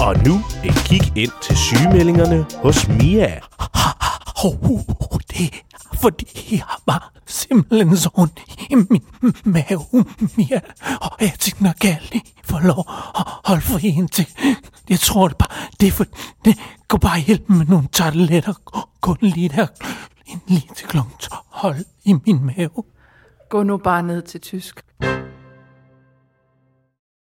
Og nu et kig ind til sygemeldingerne hos Mia. Det er fordi jeg var simpelthen så ondt i min mave, Mia. Og jeg tænkte nok aldrig for lov at holde for en ting. Jeg tror det bare, det er for... Det går bare hjælpe med nogle tarteletter. Gå lige der lige til klokken 12 i min mave. Gå nu bare ned til tysk.